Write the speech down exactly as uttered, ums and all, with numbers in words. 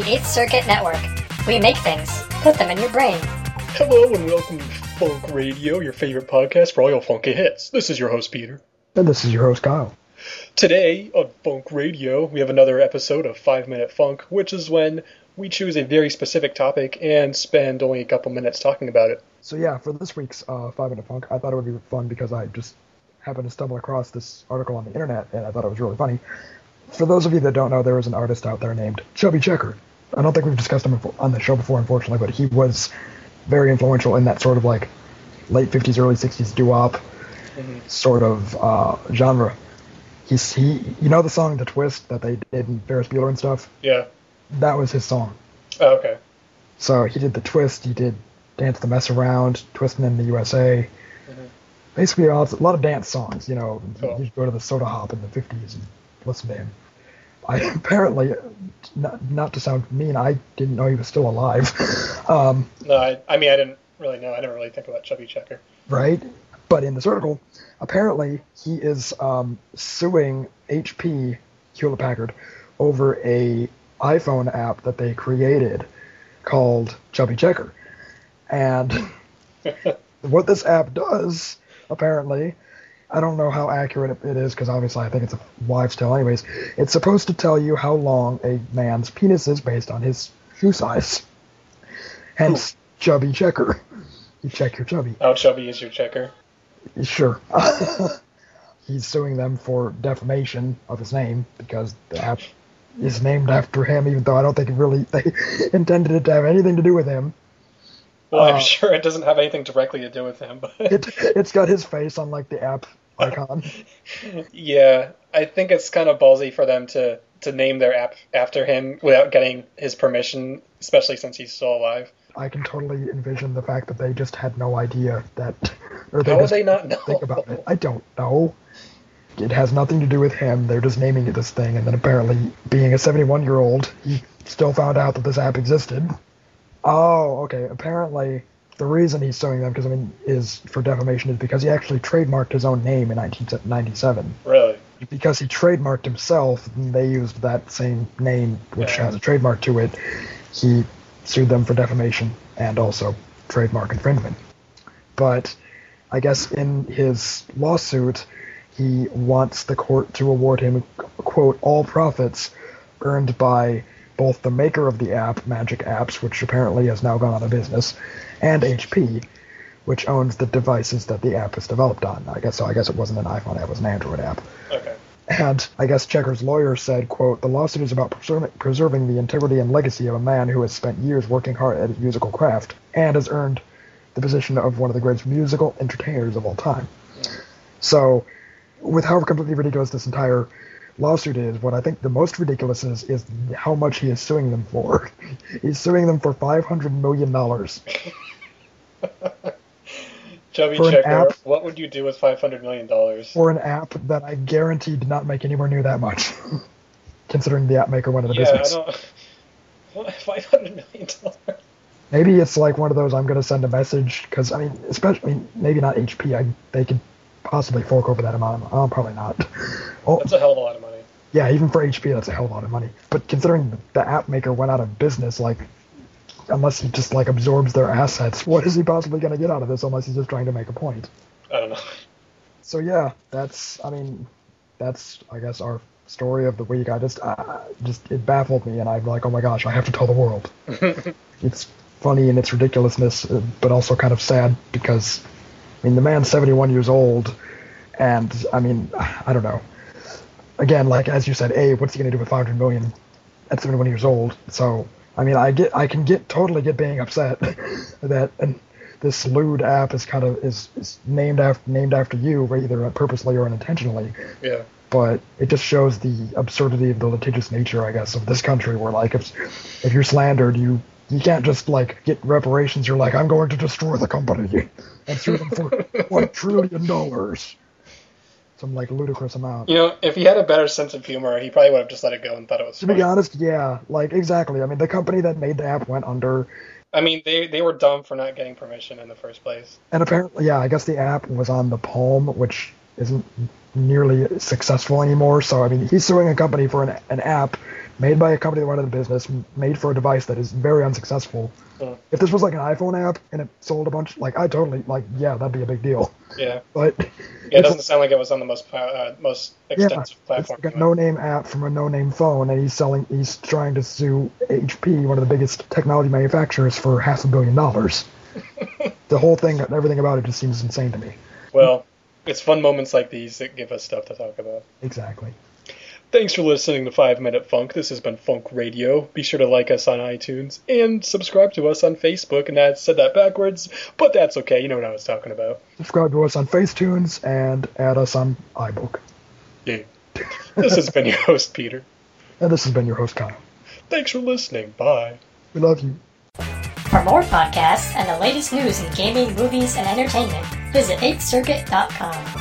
the Eighth Circuit Network. We make things, put them in your brain. Hello and welcome to Funk Radio, your favorite podcast for all your funky hits. This is your host, Peter. And this is your host, Kyle. Today on Funk Radio, we have another episode of five minute Funk, which is when we choose a very specific topic and spend only a couple minutes talking about it. So yeah, for this week's uh, five minute Funk, I thought it would be fun because I just happened to stumble across this article on the internet, and I thought it was really funny. For those of you that don't know, there was an artist out there named Chubby Checker. I don't think we've discussed him on the show before, unfortunately, but he was very influential in that sort of like late fifties, early sixties doo-wop mm-hmm. sort of uh, genre. He's, he, you know the song The Twist that they did in Ferris Bueller and stuff? Yeah. That was his song. Oh, okay. So he did The Twist, he did Dance the Mess Around, Twistin' in the U S A. Mm-hmm. Basically, a lot of dance songs, you know. Cool. You go to the soda hop in the fifties and listen to him. I apparently, not, not to sound mean, I didn't know he was still alive. Um, no, I, I mean, I didn't really know. I never really think about Chubby Checker. Right? But in this article, apparently he is um, suing H P, Hewlett-Packard, over a iPhone app that they created called Chubby Checker. And what this app does, apparently, I don't know how accurate it is because obviously I think it's a wives' tale anyways. It's supposed to tell you how long a man's penis is based on his shoe size. Hence, ooh. Chubby Checker. You check your chubby. Oh, chubby is your checker? Sure. He's suing them for defamation of his name because the app is named after him, even though I don't think it really they intended it to have anything to do with him. Well, I'm uh, sure it doesn't have anything directly to do with him, but it, it's got his face on like the app icon. Yeah, I think it's kind of ballsy for them to, to name their app after him without getting his permission, especially since he's still alive. I can totally envision the fact that they just had no idea that, or they how just would they not know? Think about it. I don't know. It has nothing to do with him. They're just naming it this thing, and then apparently, being a seventy-one-year-old, he still found out that this app existed. Oh, okay. Apparently, the reason he's suing them, because I mean, is for defamation, is because he actually trademarked his own name in nineteen ninety-seven. Really? Because he trademarked himself, and they used that same name, which yeah. has a trademark to it. He sued them for defamation and also trademark infringement. But I guess in his lawsuit, he wants the court to award him, quote, all profits earned by both the maker of the app, Magic Apps, which apparently has now gone out of business, and H P, which owns the devices that the app is developed on. I guess so. I guess it wasn't an iPhone app, it was an Android app. Okay. And I guess Checker's lawyer said, quote, the lawsuit is about preserving, preserving the integrity and legacy of a man who has spent years working hard at his musical craft and has earned the position of one of the greatest musical entertainers of all time. Mm. So, with how completely ridiculous this entire lawsuit is, what I think the most ridiculous is is how much he is suing them for. He's suing them for five hundred million dollars. Chubby for Checker, app, what would you do with five hundred million dollars? For an app that I guarantee did not make anywhere near that much, considering the app maker went out of yeah, business. Yeah, I don't... five hundred million dollars? Maybe it's like one of those, I'm going to send a message, because, I mean, especially, I mean, maybe not H P, I, they could possibly fork over that amount. Oh, probably not. Oh, that's a hell of a lot of money. Yeah, even for H P, that's a hell of a lot of money. But considering the app maker went out of business, like, unless he just, like, absorbs their assets, what is he possibly going to get out of this unless he's just trying to make a point? I don't know. So, yeah, that's, I mean, that's, I guess, our story of the week. I just, uh, just, it baffled me, and I'm like, oh my gosh, I have to tell the world. It's funny in its ridiculousness, but also kind of sad because, I mean, the man's seventy-one years old, and, I mean, I don't know. Again, like, as you said, A, what's he going to do with five hundred million dollars at seventy-one years old? So, I mean, I get, I can get totally get being upset that and this lewd app is kind of is, is named after named after you, either purposely or unintentionally. Yeah. But it just shows the absurdity of the litigious nature, I guess, of this country, where like if if you're slandered, you you can't just like get reparations. You're like, I'm going to destroy the company and sue them for one trillion dollars. Some like ludicrous amount. You know, if he had a better sense of humor, he probably would have just let it go and thought it was funny. To be honest, yeah, like exactly. I mean, the company that made the app went under. I mean, they they were dumb for not getting permission in the first place. And apparently, yeah, I guess the app was on the Palm, which isn't nearly successful anymore. So I mean, he's suing a company for an an app made by a company that went out of business, made for a device that is very unsuccessful. Uh, if this was like an iPhone app and it sold a bunch, like I totally, like, yeah, that'd be a big deal. Yeah. But yeah, it doesn't sound like it was on the most uh, most extensive yeah, platform. It's like a no-name app from a no-name phone, and he's selling. He's trying to sue H P, one of the biggest technology manufacturers, for half a billion dollars. The whole thing, everything about it, just seems insane to me. Well, it's fun moments like these that give us stuff to talk about. Exactly. Thanks for listening to five minute Funk. This has been Funk Radio. Be sure to like us on iTunes and subscribe to us on Facebook. And I said that backwards, but that's okay. You know what I was talking about. Subscribe to us on Facetunes and add us on iBook. Yeah. This has been your host, Peter. And this has been your host, Connor. Thanks for listening. Bye. We love you. For more podcasts and the latest news in gaming, movies, and entertainment, visit eighth circuit dot com.